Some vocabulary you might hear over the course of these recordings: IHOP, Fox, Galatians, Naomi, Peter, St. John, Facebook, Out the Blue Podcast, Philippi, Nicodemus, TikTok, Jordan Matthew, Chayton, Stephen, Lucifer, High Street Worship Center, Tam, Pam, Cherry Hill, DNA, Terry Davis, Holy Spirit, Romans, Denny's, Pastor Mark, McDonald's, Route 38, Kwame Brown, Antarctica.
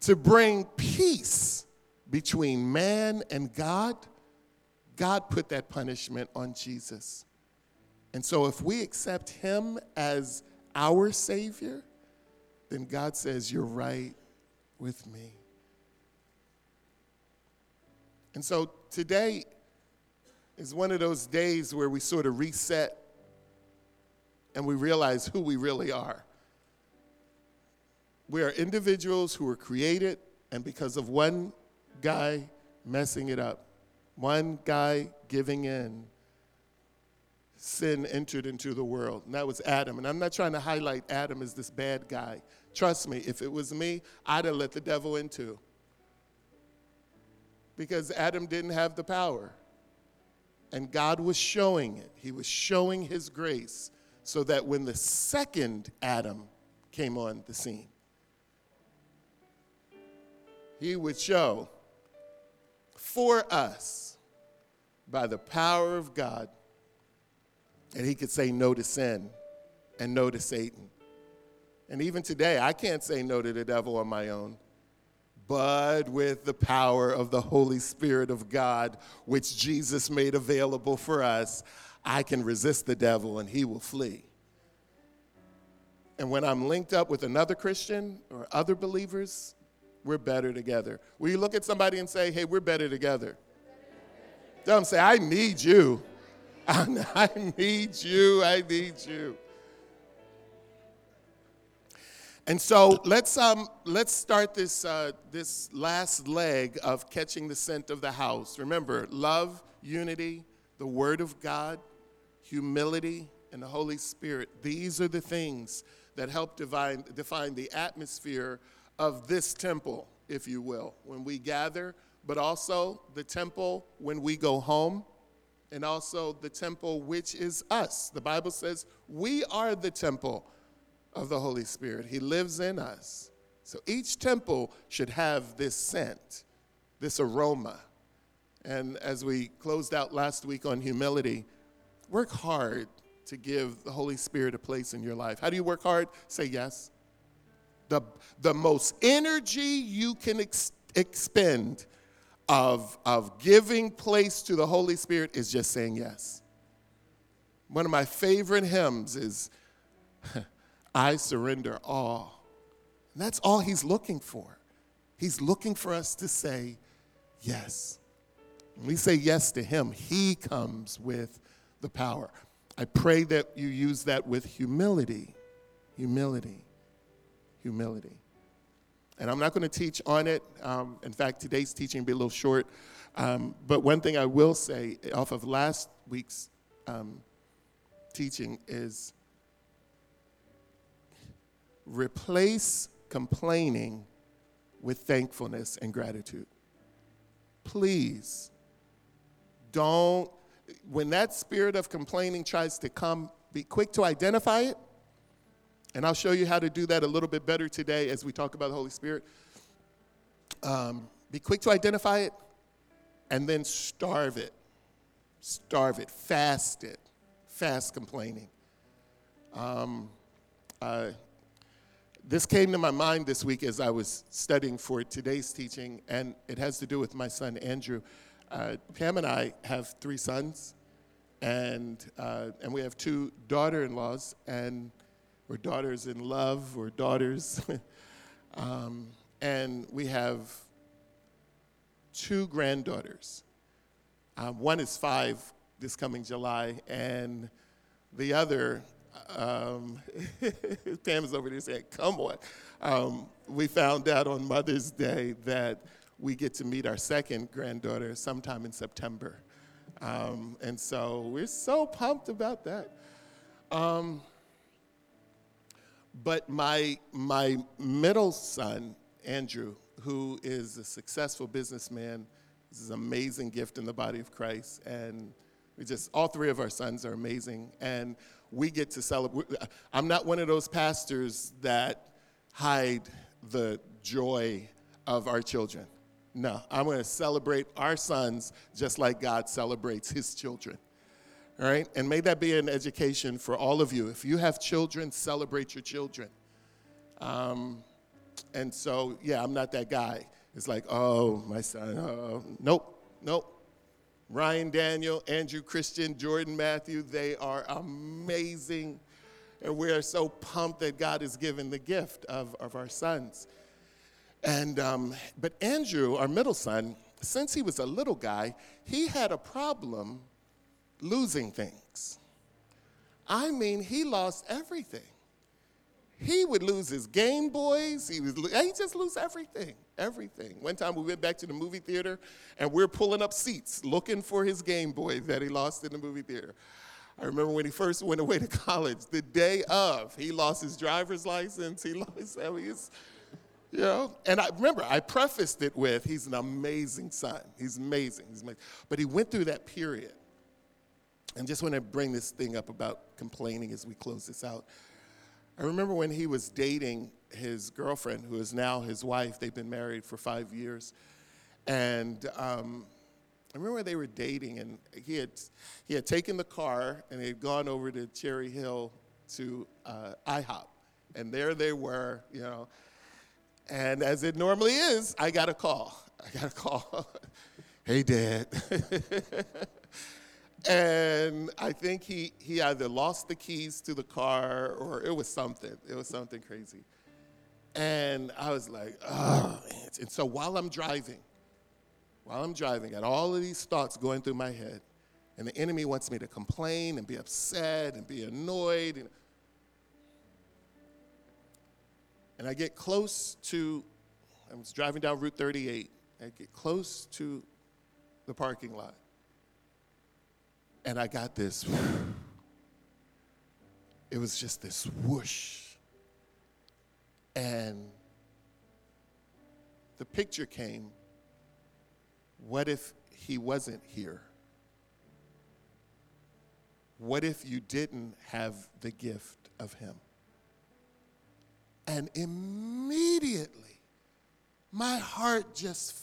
to bring peace between man and God, God put that punishment on Jesus. And so if we accept him as our Savior, then God says, you're right with me. And so today is one of those days where we sort of reset and we realize who we really are. We are individuals who were created, and because of one guy messing it up, one guy giving in, sin entered into the world, and that was Adam. And I'm not trying to highlight Adam as this bad guy. Trust me, if it was me, I'd have let the devil in too. Because Adam didn't have the power. And God was showing it. He was showing his grace so that when the second Adam came on the scene, he would show for us by the power of God and he could say no to sin and no to Satan. And even today, I can't say no to the devil on my own, but with the power of the Holy Spirit of God, which Jesus made available for us, I can resist the devil and he will flee. And when I'm linked up with another Christian or other believers, we're better together. Will you look at somebody and say, hey, we're better together? Tell them, say, I need you. I need you, I need you. And so let's start this last leg of catching the scent of the house. Remember, love, unity, the Word of God, humility, and the Holy Spirit. These are the things that help define the atmosphere of this temple, if you will, when we gather, but also the temple when we go home. And also the temple, which is us. The Bible says we are the temple of the Holy Spirit. He lives in us. So each temple should have this scent, this aroma. And as we closed out last week on humility, work hard to give the Holy Spirit a place in your life. How do you work hard? Say yes. The most energy you can expend of giving place to the Holy Spirit is just saying yes. One of my favorite hymns is, I surrender all. And that's all he's looking for. He's looking for us to say yes. When we say yes to him, he comes with the power. I pray that you use that with humility, humility, humility. And I'm not going to teach on it. In fact, today's teaching will be a little short. But one thing I will say off of last week's teaching is replace complaining with thankfulness and gratitude. Please don't, when that spirit of complaining tries to come, be quick to identify it. And I'll show you how to do that a little bit better today as we talk about the Holy Spirit. Be quick to identify it and then starve it. Starve it. Fast it. Fast complaining. This came to my mind this week as I was studying for today's teaching, and it has to do with my son, Andrew. Pam and I have 3 sons, and we have 2 daughter-in-laws, and we're daughters in love, we're daughters. And we have 2 granddaughters. One is 5 this coming July, and the other, Tam is over there saying, come on. We found out on Mother's Day that we get to meet our 2nd granddaughter sometime in September. And so we're so pumped about that. But my middle son, Andrew, who is a successful businessman, this is an amazing gift in the body of Christ, and we just, all 3 of our sons are amazing, and we get to celebrate. I'm not one of those pastors that hide the joy of our children. No, I'm going to celebrate our sons just like God celebrates his children. All right, and may that be an education for all of you. If you have children, celebrate your children. And so, yeah, I'm not that guy. It's like, oh, my son, nope. Ryan Daniel, Andrew Christian, Jordan Matthew, they are amazing. And we are so pumped that God has given the gift of our sons. And but Andrew, our middle son, since he was a little guy, he had a problem losing things. I mean, he lost everything. He would lose his Game Boys. He just lose everything. One time we went back to the movie theater, and we're pulling up seats looking for his Game Boy that he lost in the movie theater. I remember when he first went away to college, the day of, he lost his driver's license. He lost, I mean, it's, you know. And I remember I prefaced it with, he's an amazing son. He's amazing. But he went through that period. And just want to bring this thing up about complaining as we close this out. I remember when he was dating his girlfriend, who is now his wife. They've been married for 5 years. And I remember they were dating, and he had taken the car, and they had gone over to Cherry Hill to IHOP. And there they were, you know. And as it normally is, I got a call. Hey, Dad. And I think he either lost the keys to the car or it was something. It was something crazy. And I was like, oh, man. And so while I'm driving, I got all of these thoughts going through my head. And the enemy wants me to complain and be upset and be annoyed. And I get close to, I was driving down Route 38. I get close to the parking lot. And I got this, it was just this whoosh. And the picture came, what if he wasn't here? What if you didn't have the gift of him? And immediately, my heart just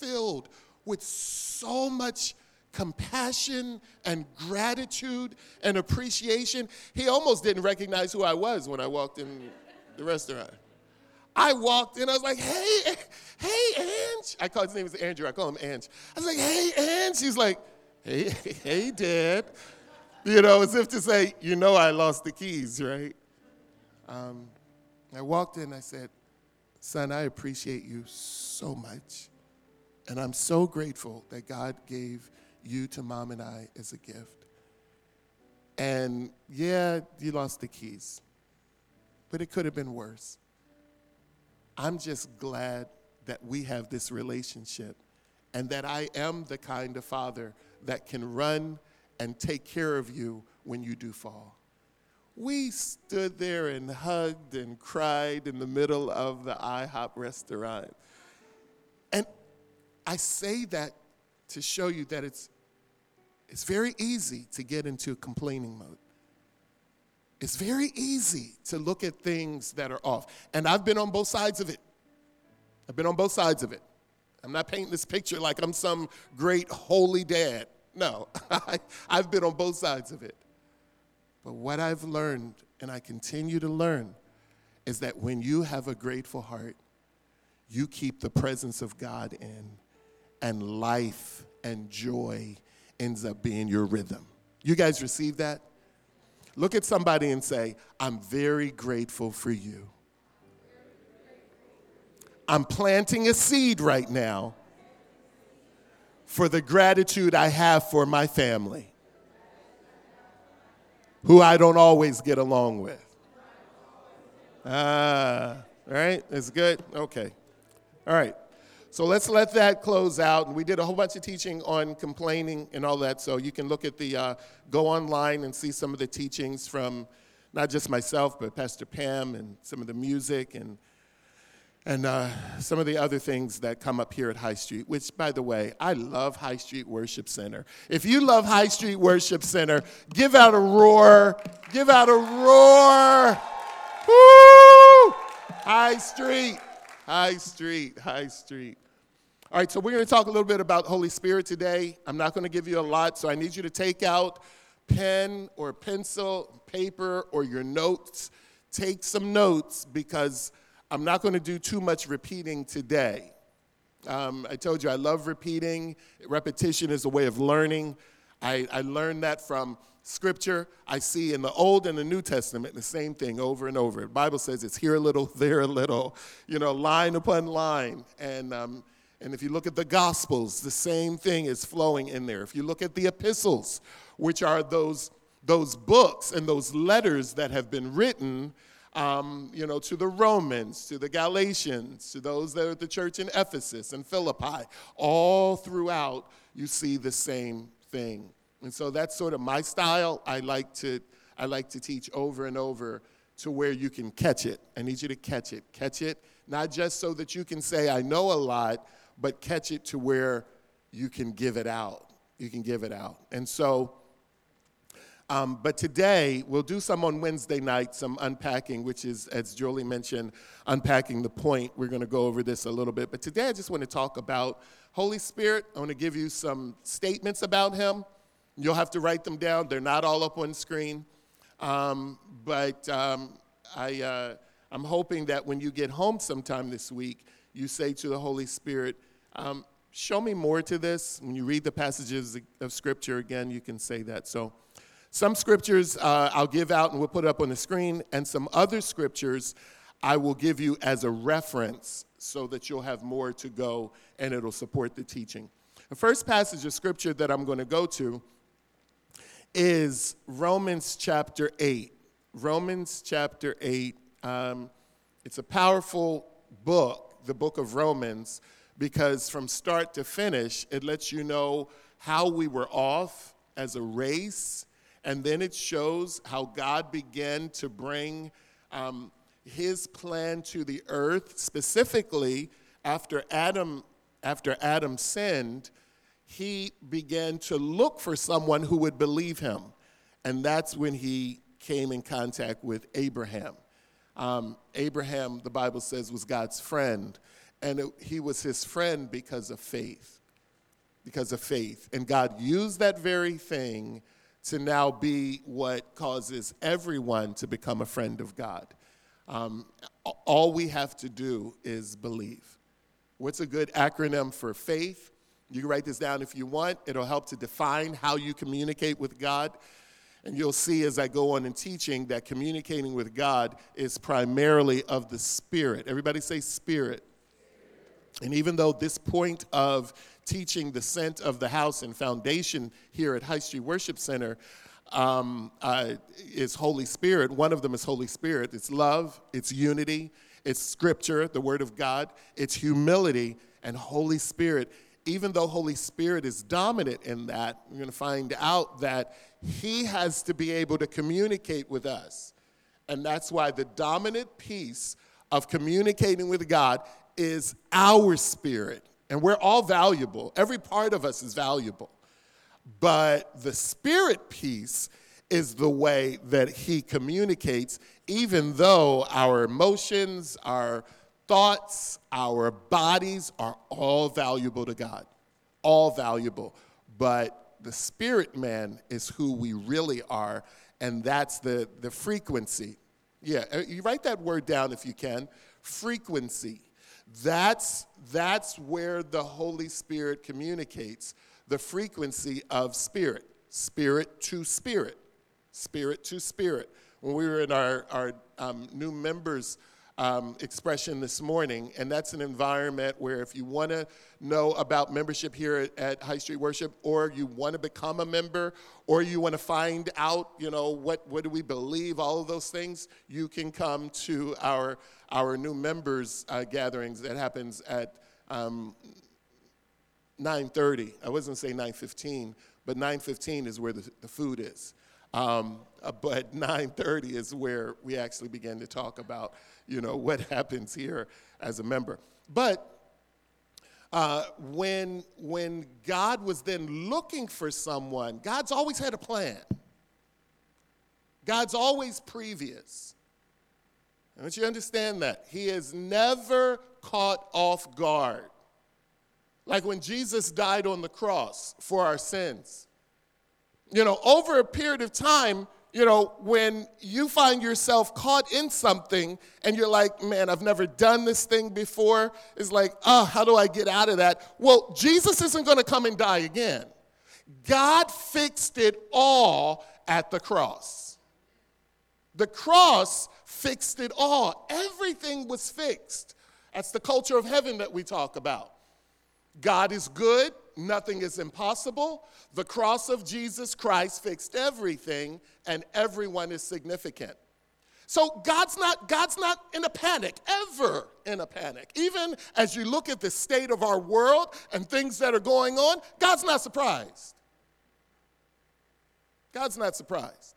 filled with so much compassion and gratitude and appreciation. He almost didn't recognize who I was when I walked in the restaurant. I walked in, I was like, hey, Ange. I called his name is Andrew, I call him Ange. I was like, hey, Ange. He's like, hey, Dad. You know, as if to say, you know I lost the keys, right? I walked in, I said, son, I appreciate you so much. And I'm so grateful that God gave you to Mom and I as a gift. And yeah, you lost the keys, but it could have been worse. I'm just glad that we have this relationship and that I am the kind of father that can run and take care of you when you do fall. We stood there and hugged and cried in the middle of the IHOP restaurant. And I say that to show you that it's very easy to get into complaining mode. It's very easy to look at things that are off. And I've been on both sides of it. I'm not painting this picture like I'm some great holy dad. No, I've been on both sides of it. But what I've learned, and I continue to learn, is that when you have a grateful heart, you keep the presence of God in, and life and joy ends up being your rhythm. You guys receive that? Look at somebody and say, I'm very grateful for you. I'm planting a seed right now for the gratitude I have for my family, who I don't always get along with. Right? It's good? Okay. All right. So let's let that close out. We did a whole bunch of teaching on complaining and all that, so you can look at the, go online and see some of the teachings from not just myself, but Pastor Pam and some of the music and some of the other things that come up here at High Street, which, by the way, I love High Street Worship Center. If you love High Street Worship Center, give out a roar. Give out a roar. Woo! High Street. High Street. All right, so we're going to talk a little bit about Holy Spirit today. I'm not going to give you a lot, so I need you to take out pen or pencil, paper, or your notes. Take some notes because I'm not going to do too much repeating today. I told you I love repeating. Repetition is a way of learning. I learned that from Scripture. I see in the Old and the New Testament the same thing over and over. The Bible says it's here a little, there a little, you know, line upon line. And if you look at the Gospels, the same thing is flowing in there. If you look at the epistles, which are those books and those letters that have been written, you know, to the Romans, to the Galatians, to those that are at the church in Ephesus and Philippi, all throughout you see the same thing. And so that's sort of my style. I like to teach over and over to where you can catch it. I need you to catch it, not just so that you can say, I know a lot, but catch it to where you can give it out. You can give it out. And so, but today, we'll do some on Wednesday night, some unpacking, which is, as Julie mentioned, unpacking the point. We're going to go over this a little bit. But today, I just want to talk about Holy Spirit. I want to give you some statements about him. You'll have to write them down. They're not all up on screen. I'm hoping that when you get home sometime this week, you say to the Holy Spirit, show me more to this. When you read the passages of Scripture again, you can say that. So some scriptures I'll give out and we'll put it up on the screen, and some other scriptures I will give you as a reference so that you'll have more to go and it'll support the teaching. The first passage of Scripture that I'm going to go to is Romans chapter 8. Romans chapter 8, it's a powerful book, the book of Romans, because from start to finish, it lets you know how we were off as a race. And then it shows how God began to bring his plan to the earth. Specifically, after Adam sinned, he began to look for someone who would believe him. And that's when he came in contact with Abraham. Abraham, the Bible says, was God's friend. And he was his friend because of faith. And God used that very thing to now be what causes everyone to become a friend of God. All we have to do is believe. What's a good acronym for faith? You can write this down if you want. It'll help to define how you communicate with God. And you'll see as I go on in teaching that communicating with God is primarily of the Spirit. Everybody say Spirit. And even though this point of teaching the scent of the house and foundation here at High Street Worship Center is Holy Spirit. One of them is Holy Spirit. It's love, it's unity, it's Scripture, the Word of God, it's humility, and Holy Spirit. Even though Holy Spirit is dominant in that, we're going to find out that he has to be able to communicate with us. And that's why the dominant piece of communicating with God is our spirit. And we're all valuable. Every part of us is valuable. But the spirit piece is the way that he communicates, even though our emotions, our thoughts, our bodies are all valuable to God. All valuable. But the spirit man is who we really are, and that's the frequency. Yeah, you write that word down if you can. Frequency. That's where the Holy Spirit communicates, the frequency of spirit, spirit to spirit, spirit to spirit. When we were in our new members expression this morning, and that's an environment where if you want to know about membership here at High Street Worship, or you want to become a member, or you want to find out, you know, what do we believe, all of those things, you can come to our new members gatherings that happens at 9:30. I wasn't saying 9:15, but 9:15 is where the food is. But 9:30 is where we actually begin to talk about, you know, what happens here as a member. But when God was then looking for someone, God's always had a plan. God's always previous. I want you to understand that. He is never caught off guard. Like when Jesus died on the cross for our sins. You know, over a period of time, You know, when you find yourself caught in something and you're like, man, I've never done this thing before. It's like, how do I get out of that? Well, Jesus isn't going to come and die again. God fixed it all at the cross. The cross fixed it all. Everything was fixed. That's the culture of heaven that we talk about. God is good. Nothing is impossible. The cross of Jesus Christ fixed everything, and everyone is significant. So God's not in a panic, ever in a panic. Even as you look at the state of our world and things that are going on, God's not surprised. God's not surprised.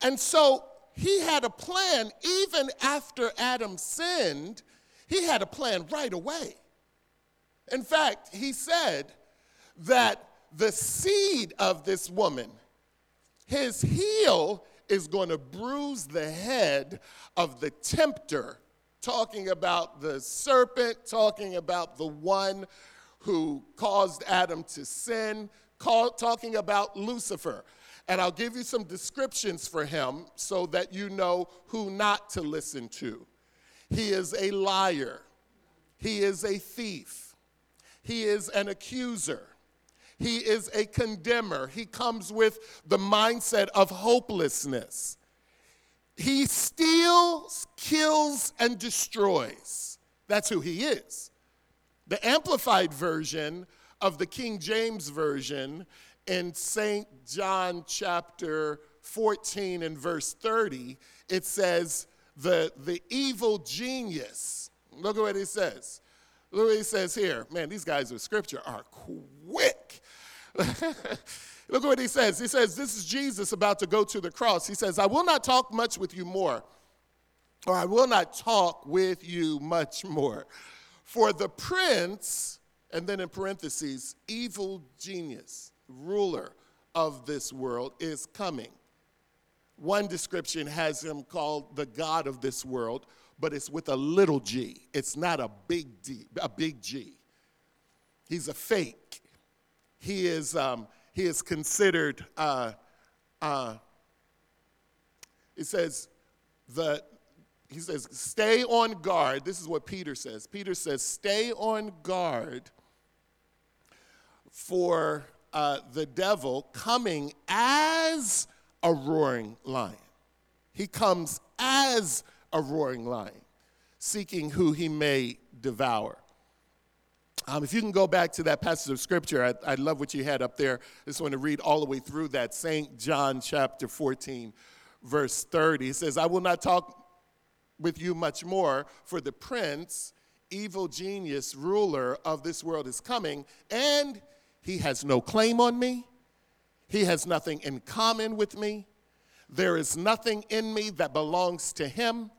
And so he had a plan even after Adam sinned. He had a plan right away. In fact, he said that the seed of this woman, his heel is going to bruise the head of the tempter, talking about the serpent, talking about the one who caused Adam to sin, talking about Lucifer. And I'll give you some descriptions for him so that you know who not to listen to. He is a liar. He is a thief. He is an accuser. He is a condemner. He comes with the mindset of hopelessness. He steals, kills, and destroys. That's who he is. The amplified version of the King James Version in St. John chapter 14 and verse 30, it says, the evil genius. Look at what it says. Look what he says here. Man, these guys with scripture are quick. Look what he says. He says, this is Jesus about to go to the cross. He says, I will not talk with you much more. For the prince, and then in parentheses, evil genius, ruler of this world, is coming. One description has him called the God of this world, but it's with a little g. It's not a big D, a big G. He's a fake. He is considered. He says, stay on guard. This is what Peter says. Peter says, stay on guard for the devil coming as a roaring lion. He comes as a roaring lion, seeking who he may devour. If you can go back to that passage of scripture, I love what you had up there. I just want to read all the way through that. St. John chapter 14, verse 30. It says, I will not talk with you much more, for the prince, evil genius, ruler of this world is coming, and he has no claim on me. He has nothing in common with me. There is nothing in me that belongs to him,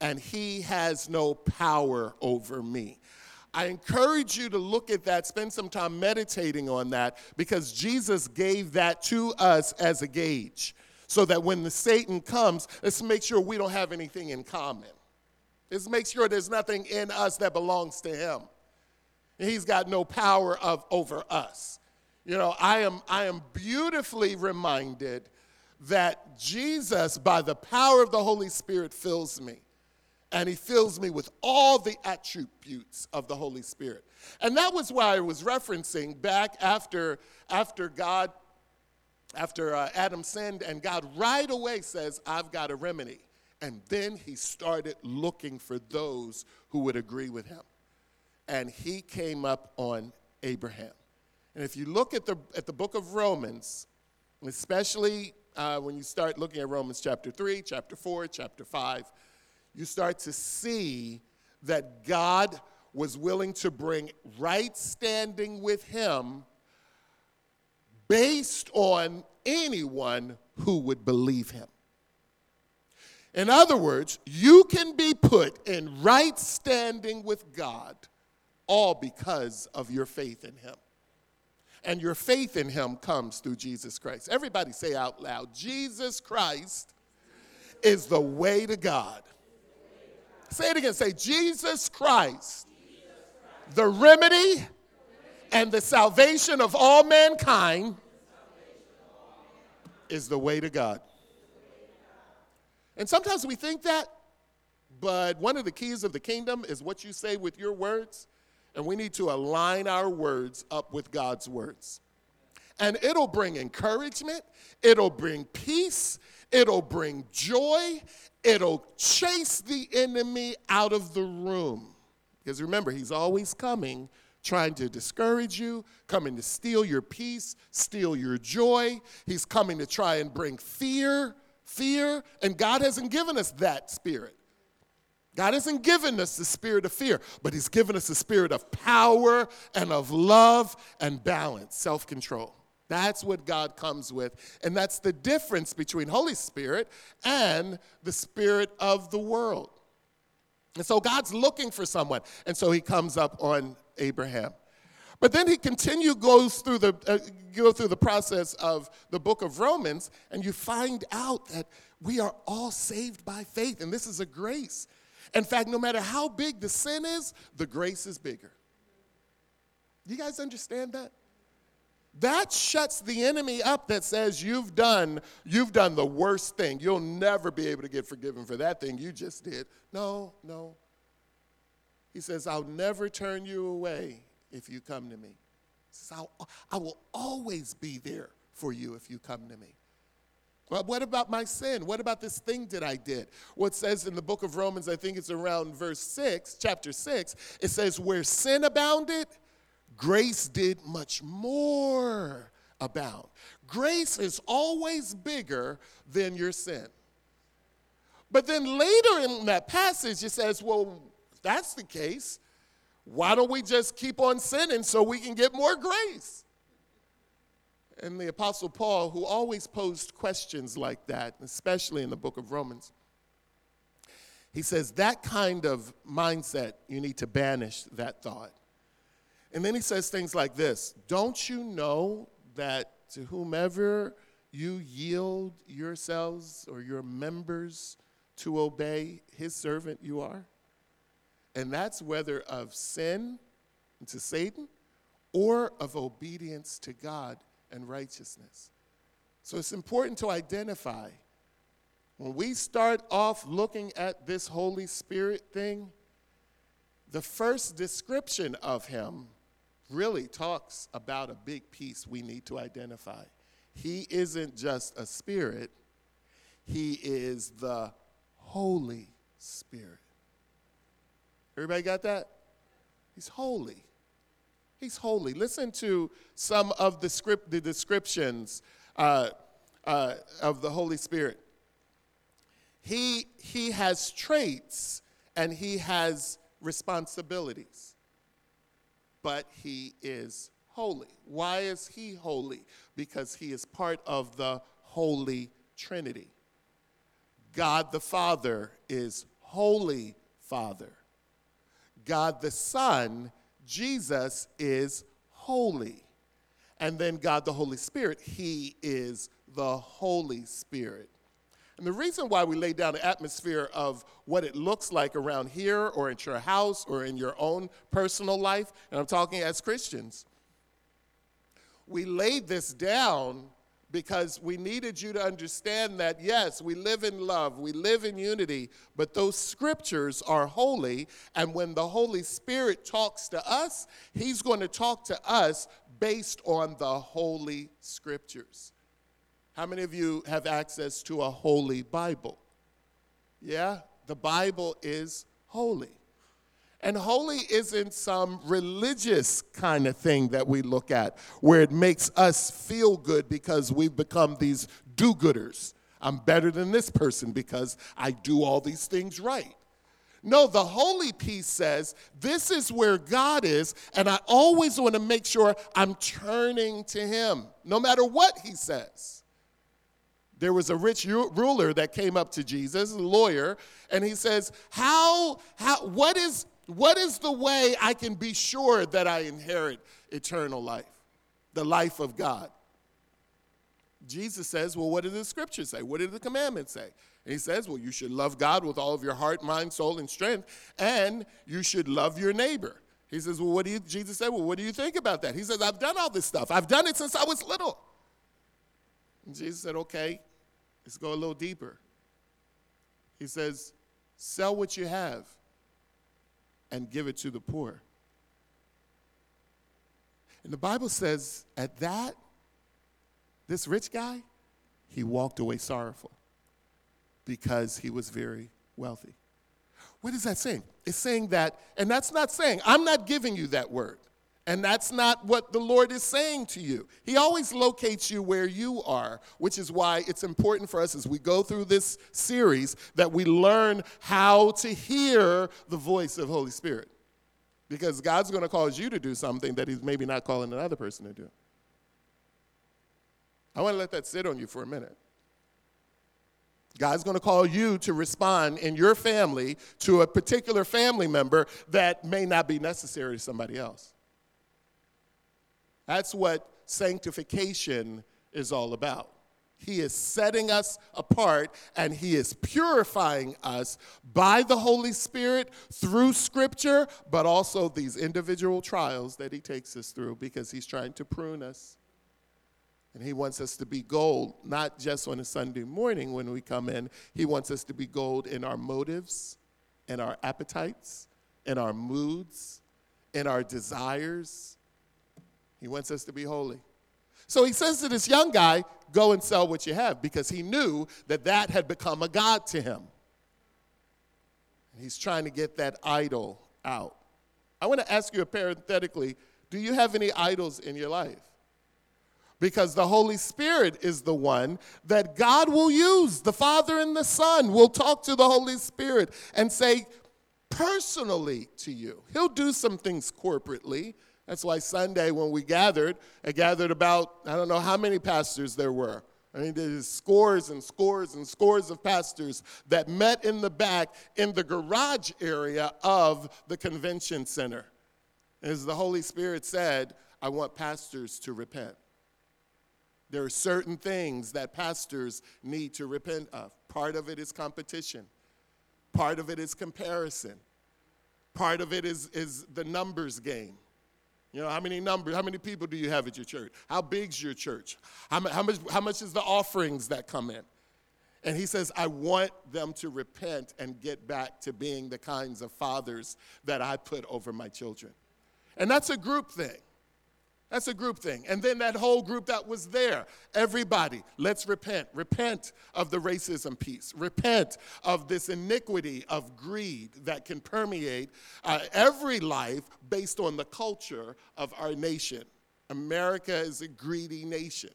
and he has no power over me. I encourage you to look at that, spend some time meditating on that, because Jesus gave that to us as a gauge, so that when the Satan comes, let's make sure we don't have anything in common. Let's make sure there's nothing in us that belongs to him. And he's got no power over us. You know, I am beautifully reminded that Jesus, by the power of the Holy Spirit, fills me. And he fills me with all the attributes of the Holy Spirit. And that was why I was referencing back after Adam sinned, and God right away says, I've got a remedy. And then he started looking for those who would agree with him. And he came up on Abraham. And if you look at the book of Romans, especially when you start looking at Romans chapter 3, chapter 4, chapter 5, you start to see that God was willing to bring right standing with him based on anyone who would believe him. In other words, you can be put in right standing with God all because of your faith in him. And your faith in him comes through Jesus Christ. Everybody say out loud, Jesus Christ is the way to God. Say it again. Say, Jesus Christ, the remedy and the salvation of all mankind, is the way to God. And sometimes we think that, but one of the keys of the kingdom is what you say with your words, and we need to align our words up with God's words. And it'll bring encouragement, it'll bring peace, it'll bring joy, it'll chase the enemy out of the room. Because remember, he's always coming, trying to discourage you, coming to steal your peace, steal your joy. He's coming to try and bring fear, and God hasn't given us that spirit. God hasn't given us the spirit of fear, but he's given us the spirit of power and of love and balance, self-control. That's what God comes with, and that's the difference between Holy Spirit and the spirit of the world. And so God's looking for someone, and so he comes up on Abraham. But then he goes through the process of the book of Romans, and you find out that we are all saved by faith, and this is a grace. In fact, no matter how big the sin is, the grace is bigger. You guys understand that? That shuts the enemy up that says you've done the worst thing. You'll never be able to get forgiven for that thing you just did. No. He says, I'll never turn you away if you come to me. He says, I will always be there for you if you come to me. But what about my sin? What about this thing that I did? Well, it says in the book of Romans, I think it's around chapter 6, it says, where sin abounded, grace did much more abound. Grace is always bigger than your sin. But then later in that passage, it says, well, if that's the case, why don't we just keep on sinning so we can get more grace? And the Apostle Paul, who always posed questions like that, especially in the book of Romans, he says that kind of mindset, you need to banish that thought. And then he says things like this, don't you know that to whomever you yield yourselves or your members to obey, his servant you are? And that's whether of sin to Satan or of obedience to God and righteousness. So it's important to identify. When we start off looking at this Holy Spirit thing, the first description of him really talks about a big piece we need to identify. He isn't just a spirit, he is the Holy Spirit. Everybody got that? He's holy. He's holy. Listen to some of the descriptions of the Holy Spirit. He has traits and he has responsibilities, but he is holy. Why is he holy? Because he is part of the Holy Trinity. God the Father is Holy Father. God the Son Jesus is holy. And then God the Holy Spirit, he is the Holy Spirit. And the reason why we lay down the atmosphere of what it looks like around here or at your house or in your own personal life, and I'm talking as Christians, we laid this down because we needed you to understand that, yes, we live in love, we live in unity, but those scriptures are holy, and when the Holy Spirit talks to us, he's going to talk to us based on the holy scriptures. How many of you have access to a holy Bible? Yeah, the Bible is holy. And holy isn't some religious kind of thing that we look at where it makes us feel good because we've become these do-gooders. I'm better than this person because I do all these things right. No, the holy piece says this is where God is, and I always want to make sure I'm turning to him, no matter what he says. There was a rich ruler that came up to Jesus, a lawyer, and he says, What is the way I can be sure that I inherit eternal life, the life of God? Jesus says, well, what did the scriptures say? What did the commandments say? And he says, well, you should love God with all of your heart, mind, soul, and strength, and you should love your neighbor. He says, well, Jesus said, well, what do you think about that? He says, I've done all this stuff. I've done it since I was little. And Jesus said, okay, let's go a little deeper. He says, sell what you have and give it to the poor. And the Bible says at that, this rich guy, he walked away sorrowful because he was very wealthy. What is that saying? It's saying that, and that's not saying, I'm not giving you that word. And that's not what the Lord is saying to you. He always locates you where you are, which is why it's important for us as we go through this series that we learn how to hear the voice of Holy Spirit. Because God's going to cause you to do something that he's maybe not calling another person to do. I want to let that sit on you for a minute. God's going to call you to respond in your family to a particular family member that may not be necessary to somebody else. That's what sanctification is all about. He is setting us apart, and he is purifying us by the Holy Spirit through Scripture, but also these individual trials that he takes us through because he's trying to prune us. And he wants us to be gold, not just on a Sunday morning when we come in. He wants us to be gold in our motives, in our appetites, in our moods, in our desires. He wants us to be holy. So he says to this young guy, go and sell what you have, because he knew that that had become a god to him. And he's trying to get that idol out. I want to ask you parenthetically, do you have any idols in your life? Because the Holy Spirit is the one that God will use. The Father and the Son will talk to the Holy Spirit and say personally to you. He'll do some things corporately. That's why Sunday when we gathered, I gathered about, I don't know how many pastors there were. I mean, there's scores and scores and scores of pastors that met in the back in the garage area of the convention center. As the Holy Spirit said, I want pastors to repent. There are certain things that pastors need to repent of. Part of it is competition. Part of it is comparison. Part of it is the numbers game. You know, how many people do you have at your church? How big's your church? How much is the offerings that come in? And he says, I want them to repent and get back to being the kinds of fathers that I put over my children. And that's a group thing. That's a group thing. And then that whole group that was there, everybody, let's repent. Repent of the racism piece. Repent of this iniquity of greed that can permeate every life based on the culture of our nation. America is a greedy nation.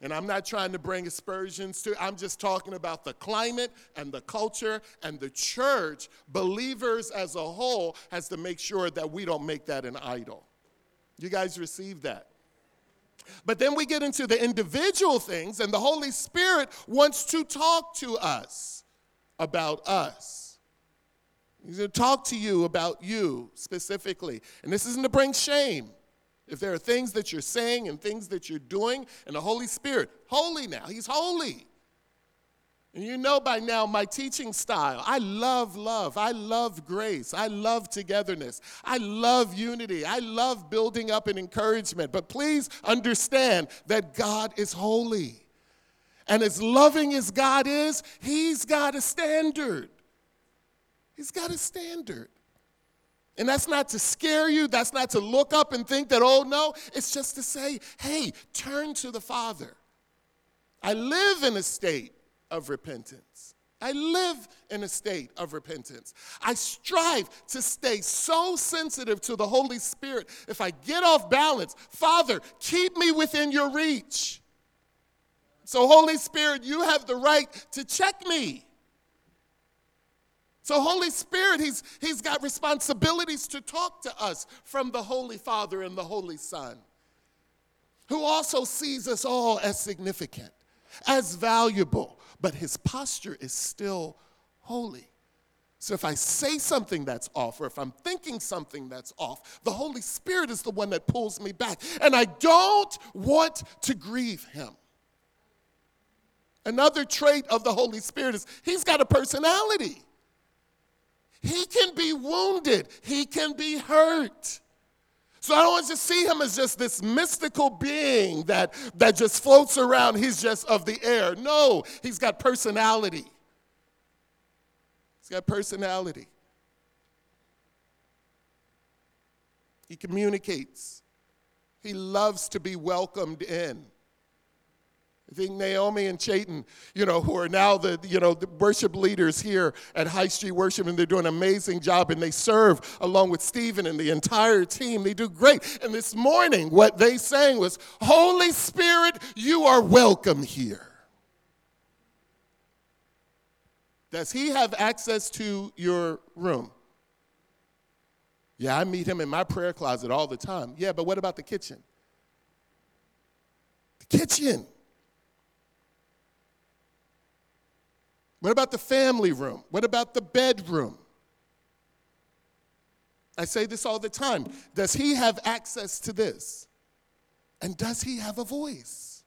And I'm not trying to bring aspersions to it. I'm just talking about the climate and the culture and the church. Believers as a whole has to make sure that we don't make that an idol. You guys receive that. But then we get into the individual things, and the Holy Spirit wants to talk to us about us. He's going to talk to you about you specifically. And this isn't to bring shame. If there are things that you're saying and things that you're doing, and the Holy Spirit, holy now, he's holy. And you know by now my teaching style. I love love. I love grace. I love togetherness. I love unity. I love building up and encouragement. But please understand that God is holy. And as loving as God is, he's got a standard. He's got a standard. And that's not to scare you. That's not to look up and think that, oh, no. It's just to say, hey, turn to the Father. I live in a state of repentance. I live in a state of repentance. I strive to stay so sensitive to the Holy Spirit. If I get off balance, Father, keep me within your reach. So Holy Spirit, you have the right to check me. So Holy Spirit, he's got responsibilities to talk to us from the Holy Father and the Holy Son, who also sees us all as significant, as valuable, but his posture is still holy. So if I say something that's off, or if I'm thinking something that's off, the Holy Spirit is the one that pulls me back. And I don't want to grieve him. Another trait of the Holy Spirit is he's got a personality. He can be wounded. He can be hurt. So I don't want you to see him as just this mystical being that just floats around. He's just of the air. No, he's got personality. He's got personality. He communicates. He loves to be welcomed in. I think Naomi and Chayton, who are now the worship leaders here at High Street Worship, and they're doing an amazing job, and they serve along with Stephen and the entire team. They do great. And this morning, what they sang was, Holy Spirit, you are welcome here. Does he have access to your room? Yeah, I meet him in my prayer closet all the time. Yeah, but what about the kitchen? The kitchen. What about the family room? What about the bedroom? I say this all the time. Does he have access to this? And does he have a voice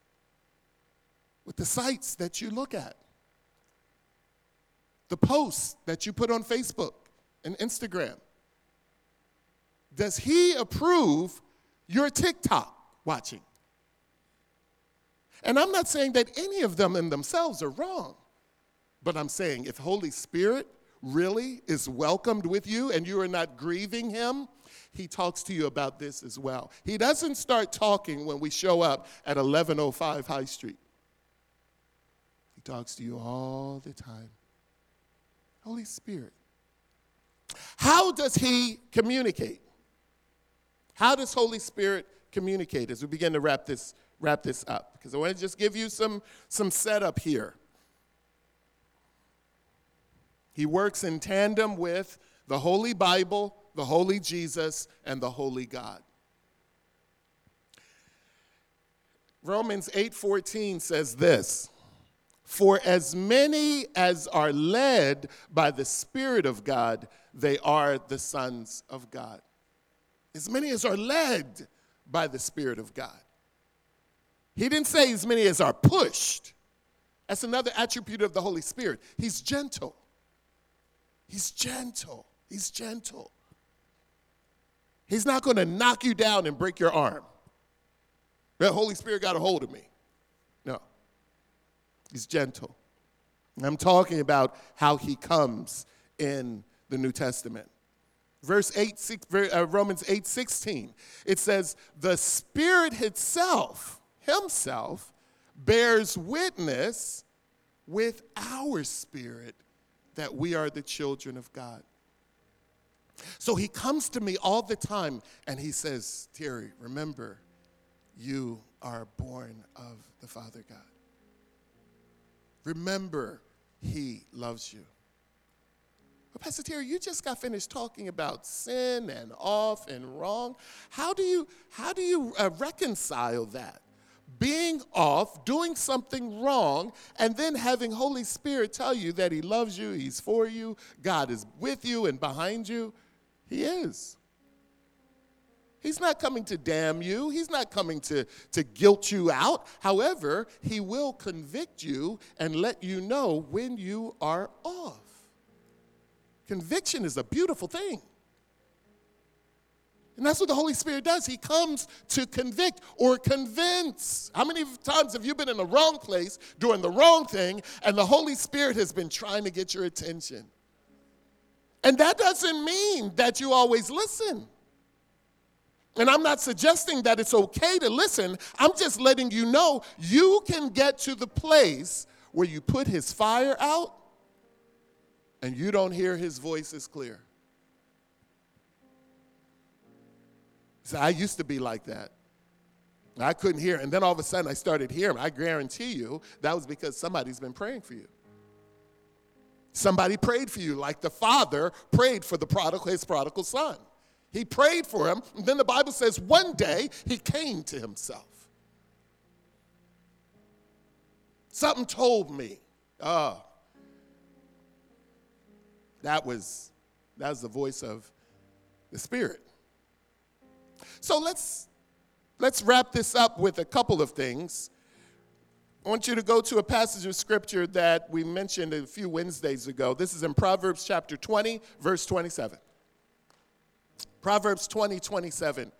with the sites that you look at? The posts that you put on Facebook and Instagram? Does he approve your TikTok watching? And I'm not saying that any of them in themselves are wrong. But I'm saying if Holy Spirit really is welcomed with you and you are not grieving him, he talks to you about this as well. He doesn't start talking when we show up at 1105 High Street. He talks to you all the time. Holy Spirit. How does he communicate? How does Holy Spirit communicate as we begin to wrap this up? Because I want to just give you some setup here. He works in tandem with the Holy Bible, the Holy Jesus, and the Holy God. Romans 8:14 says this, For as many as are led by the Spirit of God, they are the sons of God. As many as are led by the Spirit of God. He didn't say as many as are pushed. That's another attribute of the Holy Spirit. He's gentle. He's gentle. He's gentle. He's not going to knock you down and break your arm. The Holy Spirit got a hold of me. No. He's gentle. And I'm talking about how he comes in the New Testament. Romans 8:16. It says, The Spirit himself bears witness with our spirit that we are the children of God. So he comes to me all the time, and he says, Terry, remember, you are born of the Father God. Remember, he loves you. But Pastor Terry, you just got finished talking about sin and off and wrong. How do you reconcile that? Being off, doing something wrong, and then having Holy Spirit tell you that he loves you, he's for you, God is with you and behind you. He is. He's not coming to damn you. He's not coming to guilt you out. However, he will convict you and let you know when you are off. Conviction is a beautiful thing. And that's what the Holy Spirit does. He comes to convict or convince. How many times have you been in the wrong place doing the wrong thing, and the Holy Spirit has been trying to get your attention? And that doesn't mean that you always listen. And I'm not suggesting that it's okay to listen. I'm just letting you know you can get to the place where you put his fire out and you don't hear his voice as clear. So I used to be like that. I couldn't hear. And then all of a sudden I started hearing. I guarantee you that was because somebody's been praying for you. Somebody prayed for you like the father prayed for his prodigal son. He prayed for him. And then the Bible says one day he came to himself. Something told me. Oh, that was the voice of the Spirit. So let's wrap this up with a couple of things. I want you to go to a passage of scripture that we mentioned a few Wednesdays ago. This is in Proverbs chapter 20, verse 27. Proverbs 20:27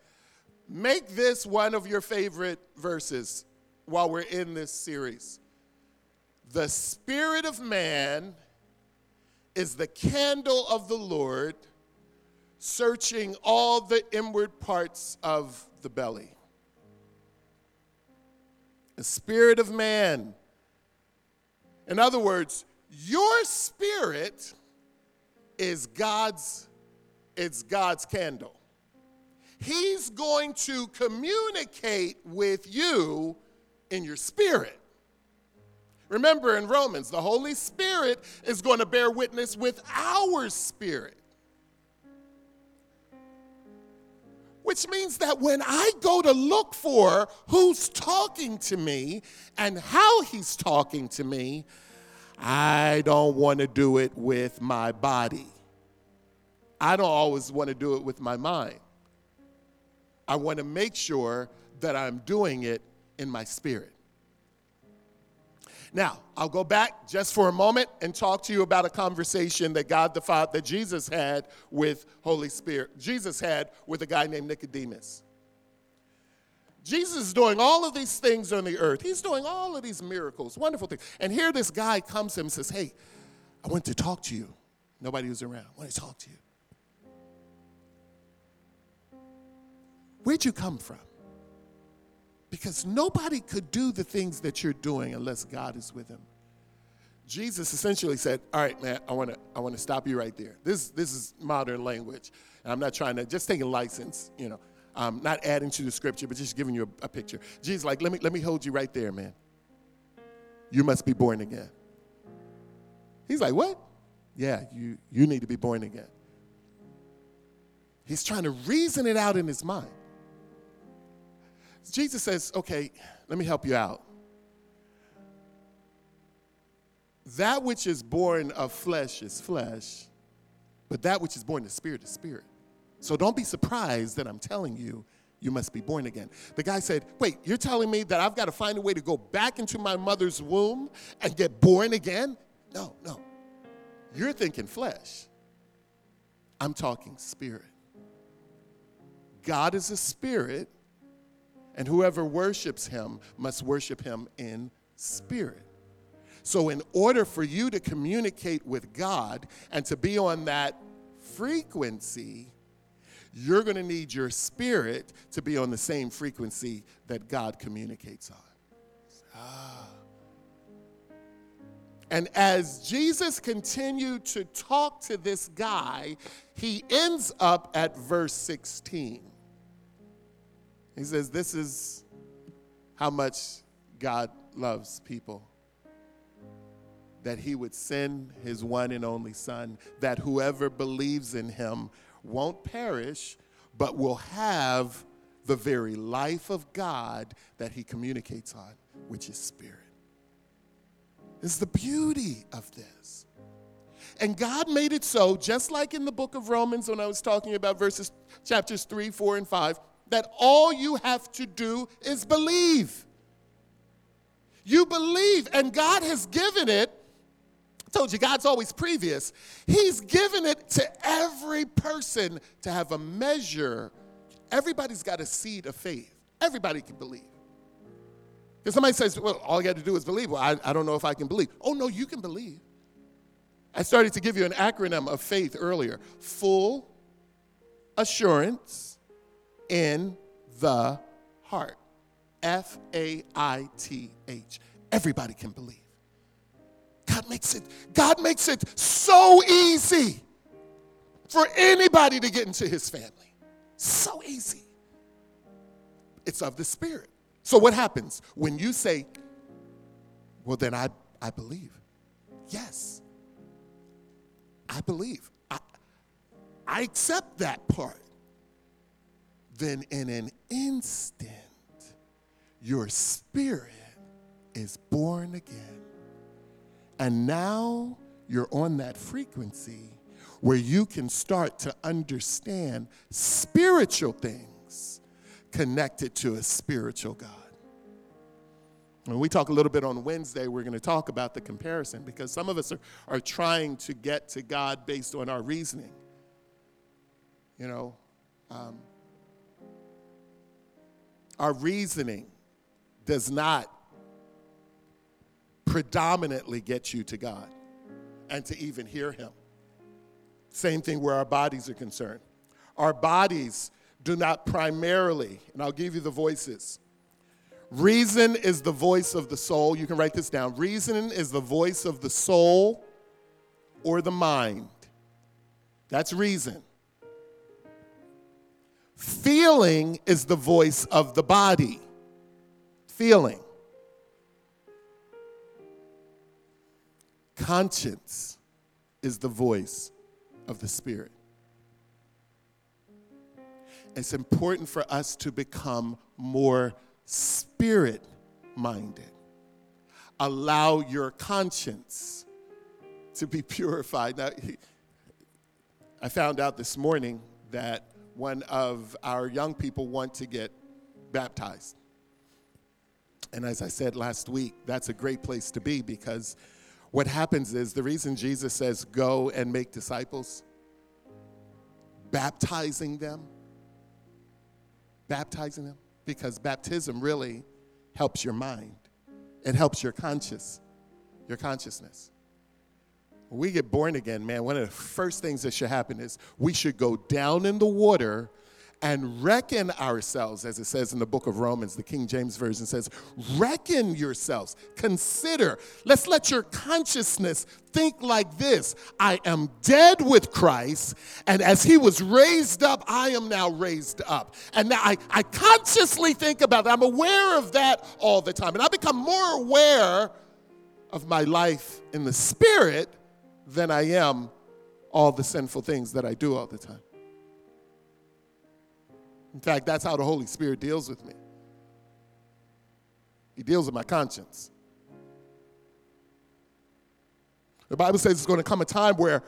Make this one of your favorite verses while we're in this series. The spirit of man is the candle of the Lord, searching all the inward parts of the belly. The spirit of man. In other words, your spirit is God's candle. He's going to communicate with you in your spirit. Remember in Romans, the Holy Spirit is going to bear witness with our spirit. Which means that when I go to look for who's talking to me and how he's talking to me, I don't want to do it with my body. I don't always want to do it with my mind. I want to make sure that I'm doing it in my spirit. Now, I'll go back just for a moment and talk to you about a conversation that God the Father, that Jesus had with Holy Spirit. Jesus had with a guy named Nicodemus. Jesus is doing all of these things on the earth. He's doing all of these miracles, wonderful things. And here this guy comes to him and says, hey, I want to talk to you. Nobody was around. I want to talk to you. Where'd you come from? Because nobody could do the things that you're doing unless God is with him. Jesus essentially said, all right, man, I want to stop you right there. This is modern language. And I'm not trying to, just take a license, you know. I'm not adding to the scripture, but just giving you a picture. Jesus like, let me hold you right there, man. You must be born again. He's like, what? Yeah, you need to be born again. He's trying to reason it out in his mind. Jesus says, okay, let me help you out. That which is born of flesh is flesh, but that which is born of spirit is spirit. So don't be surprised that I'm telling you, you must be born again. The guy said, wait, you're telling me that I've got to find a way to go back into my mother's womb and get born again? No. You're thinking flesh. I'm talking spirit. God is a spirit, and whoever worships him must worship him in spirit. So in order for you to communicate with God and to be on that frequency, you're going to need your spirit to be on the same frequency that God communicates on. And as Jesus continued to talk to this guy, he ends up at verse 16. He says, this is how much God loves people, that he would send his one and only son, that whoever believes in him won't perish, but will have the very life of God that he communicates on, which is spirit. It's the beauty of this. And God made it so, just like in the book of Romans when I was talking about verses, chapters 3, 4, and 5, that all you have to do is believe. You believe, and God has given it. I told you, God's always previous. He's given it to every person to have a measure. Everybody's got a seed of faith. Everybody can believe. If somebody says, well, all you got to do is believe. Well, I don't know if I can believe. Oh, no, you can believe. I started to give you an acronym of faith earlier. Full assurance in the heart. F-A-I-T-H. Everybody can believe. God makes it so easy for anybody to get into his family. So easy. It's of the Spirit. So what happens when you say, well, then I believe. Yes. I believe. I accept that part. Then in an instant, your spirit is born again. And now you're on that frequency where you can start to understand spiritual things connected to a spiritual God. When we talk a little bit on Wednesday, we're going to talk about the comparison, because some of us are trying to get to God based on our reasoning. You know, Our reasoning does not predominantly get you to God and to even hear him. Same thing where our bodies are concerned. Our bodies do not primarily, and I'll give you the voices. Reason is the voice of the soul. You can write this down. Reason is the voice of the soul or the mind. That's reason. Feeling is the voice of the body. Feeling. Conscience is the voice of the spirit. It's important for us to become more spirit-minded. Allow your conscience to be purified. Now, I found out this morning that one of our young people want to get baptized. And as I said last week, that's a great place to be, because what happens is, the reason Jesus says go and make disciples, baptizing them, because baptism really helps your mind. It helps your consciousness. When we get born again, man, one of the first things that should happen is we should go down in the water and reckon ourselves, as it says in the book of Romans, the King James Version says, reckon yourselves, consider. Let's let your consciousness think like this. I am dead with Christ, and as he was raised up, I am now raised up. And now I consciously think about that. I'm aware of that all the time. And I become more aware of my life in the spirit than I am all the sinful things that I do all the time. In fact, that's how the Holy Spirit deals with me. He deals with my conscience. The Bible says there's going to come a time where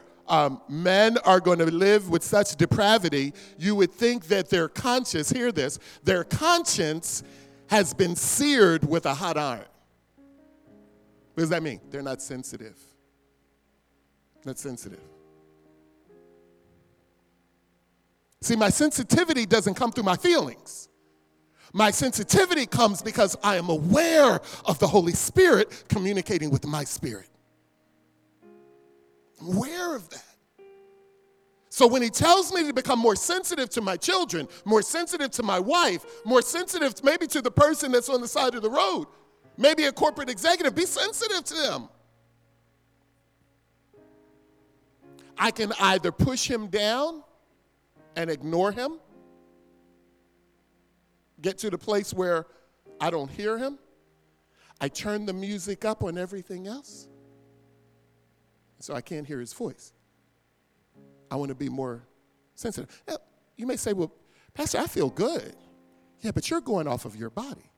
men are going to live with such depravity, you would think that their conscience, hear this, their conscience has been seared with a hot iron. What does that mean? They're not sensitive. Not sensitive. See, my sensitivity doesn't come through my feelings. My sensitivity comes because I am aware of the Holy Spirit communicating with my spirit. I'm aware of that. So when he tells me to become more sensitive to my children, more sensitive to my wife, more sensitive maybe to the person that's on the side of the road, maybe a corporate executive, be sensitive to them. I can either push him down and ignore him, get to the place where I don't hear him, I turn the music up on everything else, so I can't hear his voice. I want to be more sensitive. Now, you may say, well, Pastor, I feel good. Yeah, but you're going off of your body.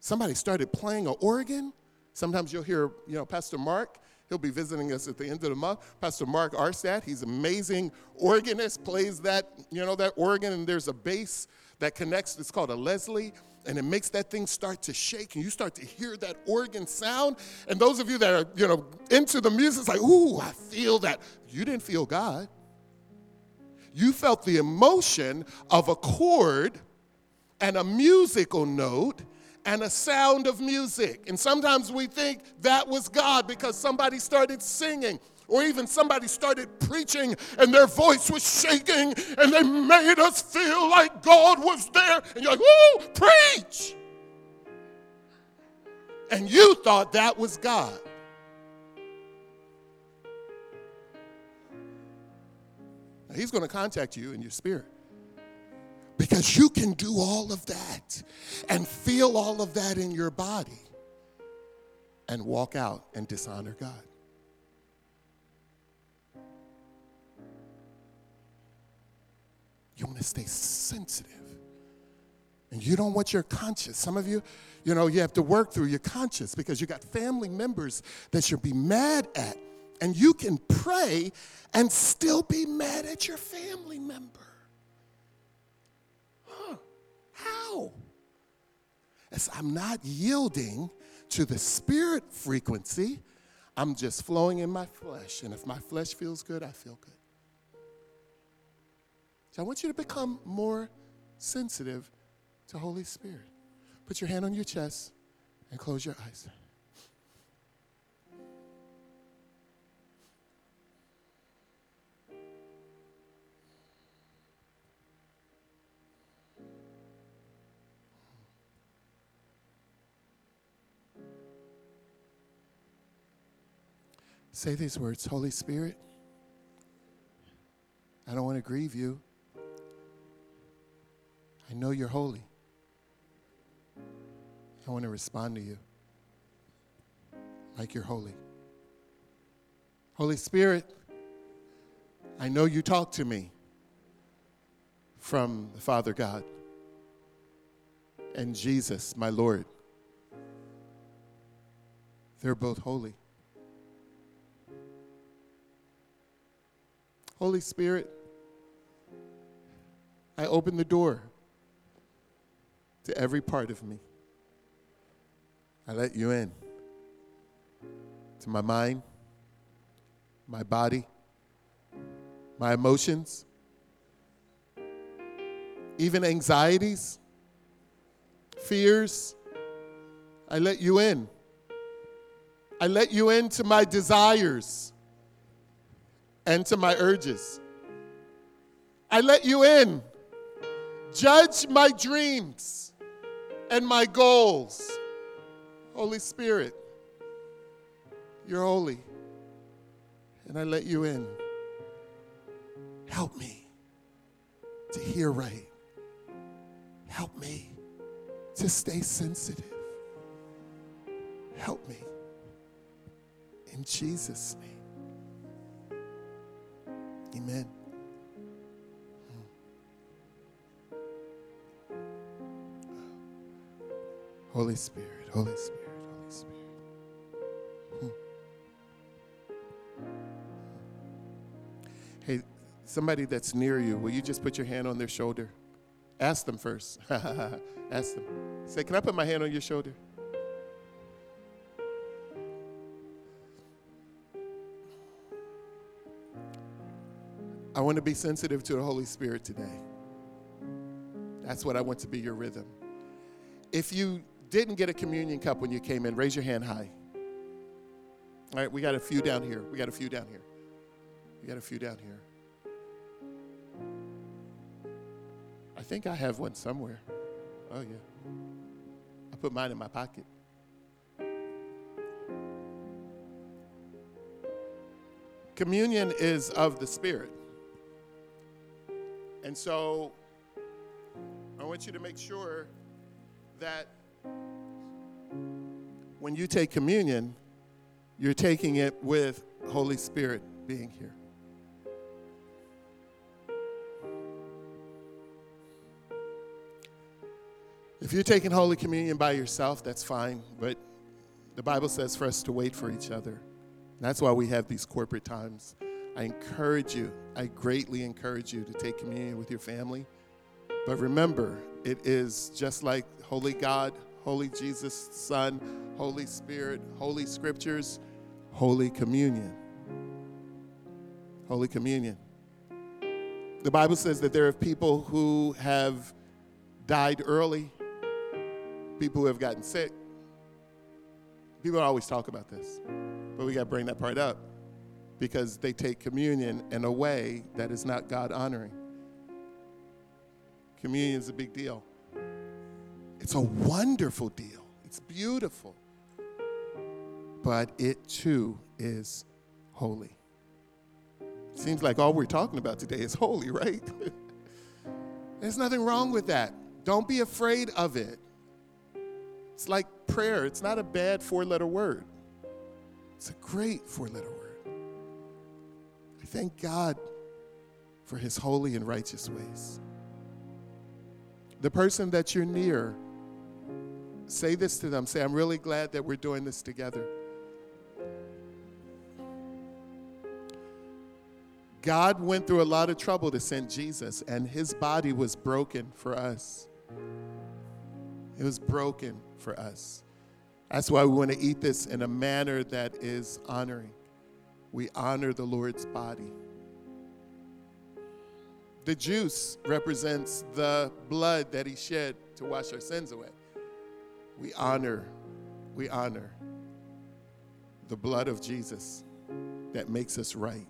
Somebody started playing an organ. Sometimes you'll hear, Pastor Mark, he'll be visiting us at the end of the month. Pastor Mark Arstad, he's an amazing organist, plays that, that organ, and there's a bass that connects, it's called a Leslie, and it makes that thing start to shake, and you start to hear that organ sound. And those of you that are, into the music, it's like, ooh, I feel that. You didn't feel God. You felt the emotion of a chord and a musical note and a sound of music. And sometimes we think that was God because somebody started singing, or even somebody started preaching and their voice was shaking and they made us feel like God was there. And you're like, "Ooh, preach!" And you thought that was God. Now, he's going to contact you in your spirit, because you can do all of that and feel all of that in your body and walk out and dishonor God. You want to stay sensitive. And you don't want your conscience. Some of you, you have to work through your conscience because you got family members that you'll be mad at. And you can pray and still be mad at your family member. How? As I'm not yielding to the spirit frequency, I'm just flowing in my flesh. And if my flesh feels good, I feel good. So I want you to become more sensitive to Holy Spirit. Put your hand on your chest and close your eyes. Say these words, Holy Spirit, I don't want to grieve you. I know you're holy. I want to respond to you like you're holy. Holy Spirit, I know you talk to me from the Father God and Jesus, my Lord. They're both holy. Holy Spirit, I open the door to every part of me. I let you in to my mind, my body, my emotions, even anxieties, fears. I let you in. I let you in to my desires and to my urges. I let you in. Judge my dreams and my goals. Holy Spirit, you're holy, and I let you in. Help me to hear right. Help me to stay sensitive. Help me in Jesus' name. Amen. Holy Spirit, Holy Spirit, Holy Spirit. Hey, somebody that's near you, will you just put your hand on their shoulder? Ask them first. Ask them. Say, can I put my hand on your shoulder? I want to be sensitive to the Holy Spirit today. That's what I want to be your rhythm. If you didn't get a communion cup when you came in, raise your hand high. All right, we got a few down here. I think I have one somewhere. Oh, yeah. I put mine in my pocket. Communion is of the Spirit. And so I want you to make sure that when you take communion, you're taking it with Holy Spirit being here. If you're taking Holy Communion by yourself, that's fine, but the Bible says for us to wait for each other. That's why we have these corporate times. I greatly encourage you to take communion with your family. But remember, it is just like Holy God, Holy Jesus, Son, Holy Spirit, Holy Scriptures, Holy Communion. Holy Communion. The Bible says that there are people who have died early, people who have gotten sick. People always talk about this, but we got to bring that part up, because they take communion in a way that is not God-honoring. Communion is a big deal. It's a wonderful deal. It's beautiful. But it, too, is holy. Seems like all we're talking about today is holy, right? There's nothing wrong with that. Don't be afraid of it. It's like prayer. It's not a bad four-letter word. It's a great four-letter word. Thank God for his holy and righteous ways. The person that you're near, say this to them. Say, I'm really glad that we're doing this together. God went through a lot of trouble to send Jesus, and his body was broken for us. It was broken for us. That's why we want to eat this in a manner that is honoring. We honor the Lord's body. The juice represents the blood that he shed to wash our sins away. We honor the blood of Jesus that makes us right.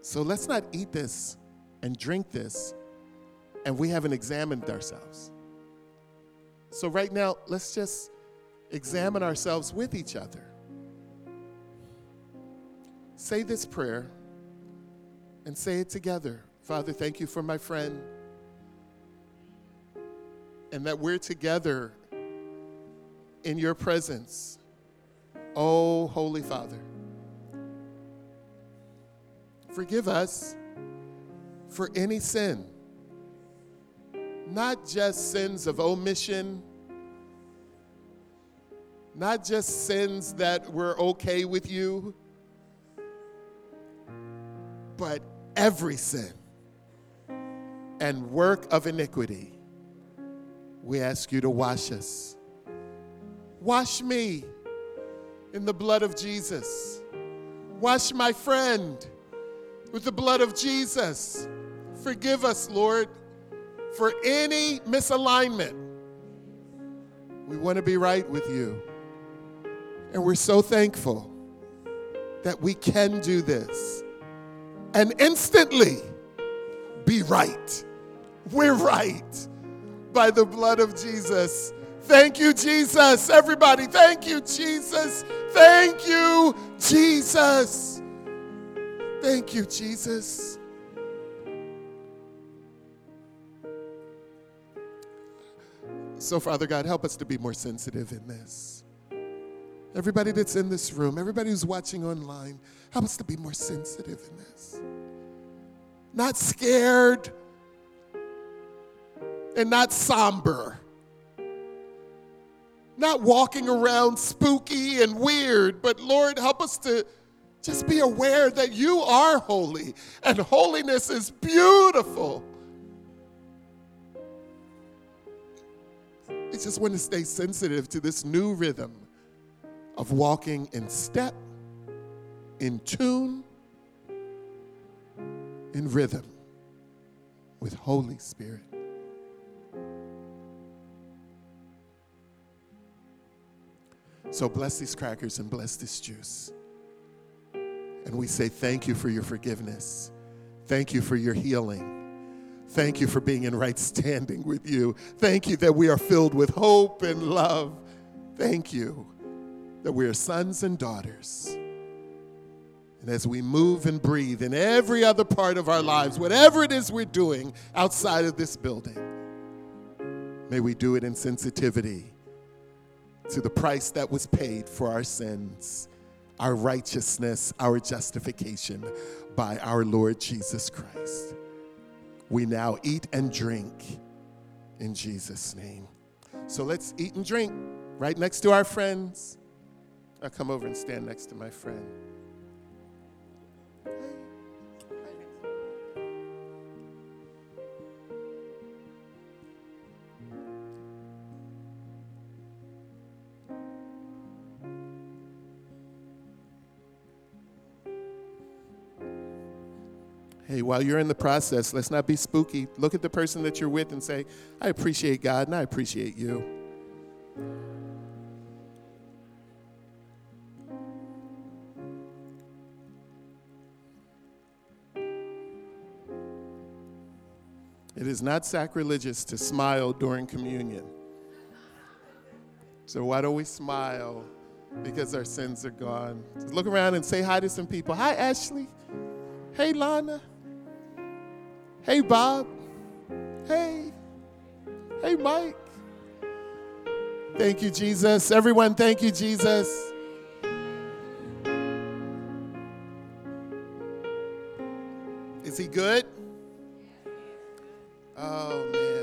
So let's not eat this and drink this, and we haven't examined ourselves. So right now, let's just examine ourselves with each other. Say this prayer. And say it together. Father, thank you for my friend. And that we're together in your presence. Oh, Holy Father. Forgive us for any sin. Not just sins of omission. Not just sins that we're okay with you. But every sin and work of iniquity, we ask you to wash us. Wash me in the blood of Jesus. Wash my friend with the blood of Jesus. Forgive us, Lord, for any misalignment. We want to be right with you. And we're so thankful that we can do this. And instantly be right. We're right by the blood of Jesus. Thank you, Jesus. Everybody, thank you, Jesus. Thank you, Jesus. Thank you, Jesus. So, Father God, help us to be more sensitive in this. Everybody that's in this room, everybody who's watching online, help us to be more sensitive in this. Not scared and not somber. Not walking around spooky and weird, but Lord, help us to just be aware that you are holy and holiness is beautiful. We just want to stay sensitive to this new rhythm of walking in step, in tune, in rhythm with Holy Spirit. So bless these crackers and bless this juice. And we say thank you for your forgiveness. Thank you for your healing. Thank you for being in right standing with you. Thank you that we are filled with hope and love. Thank you that we are sons and daughters. And as we move and breathe in every other part of our lives, whatever it is we're doing outside of this building, may we do it in sensitivity to the price that was paid for our sins, our righteousness, our justification by our Lord Jesus Christ. We now eat and drink in Jesus' name. So let's eat and drink right next to our friends. I'll come over and stand next to my friend. Hey, while you're in the process, let's not be spooky. Look at the person that you're with and say, I appreciate God and I appreciate you. It is not sacrilegious to smile during communion. So why don't we smile? Because our sins are gone. Just look around and say hi to some people. Hi, Ashley. Hey, Lana. Hey, Bob. Hey. Hey, Mike. Thank you, Jesus. Everyone, thank you, Jesus. Is he good? Oh, man.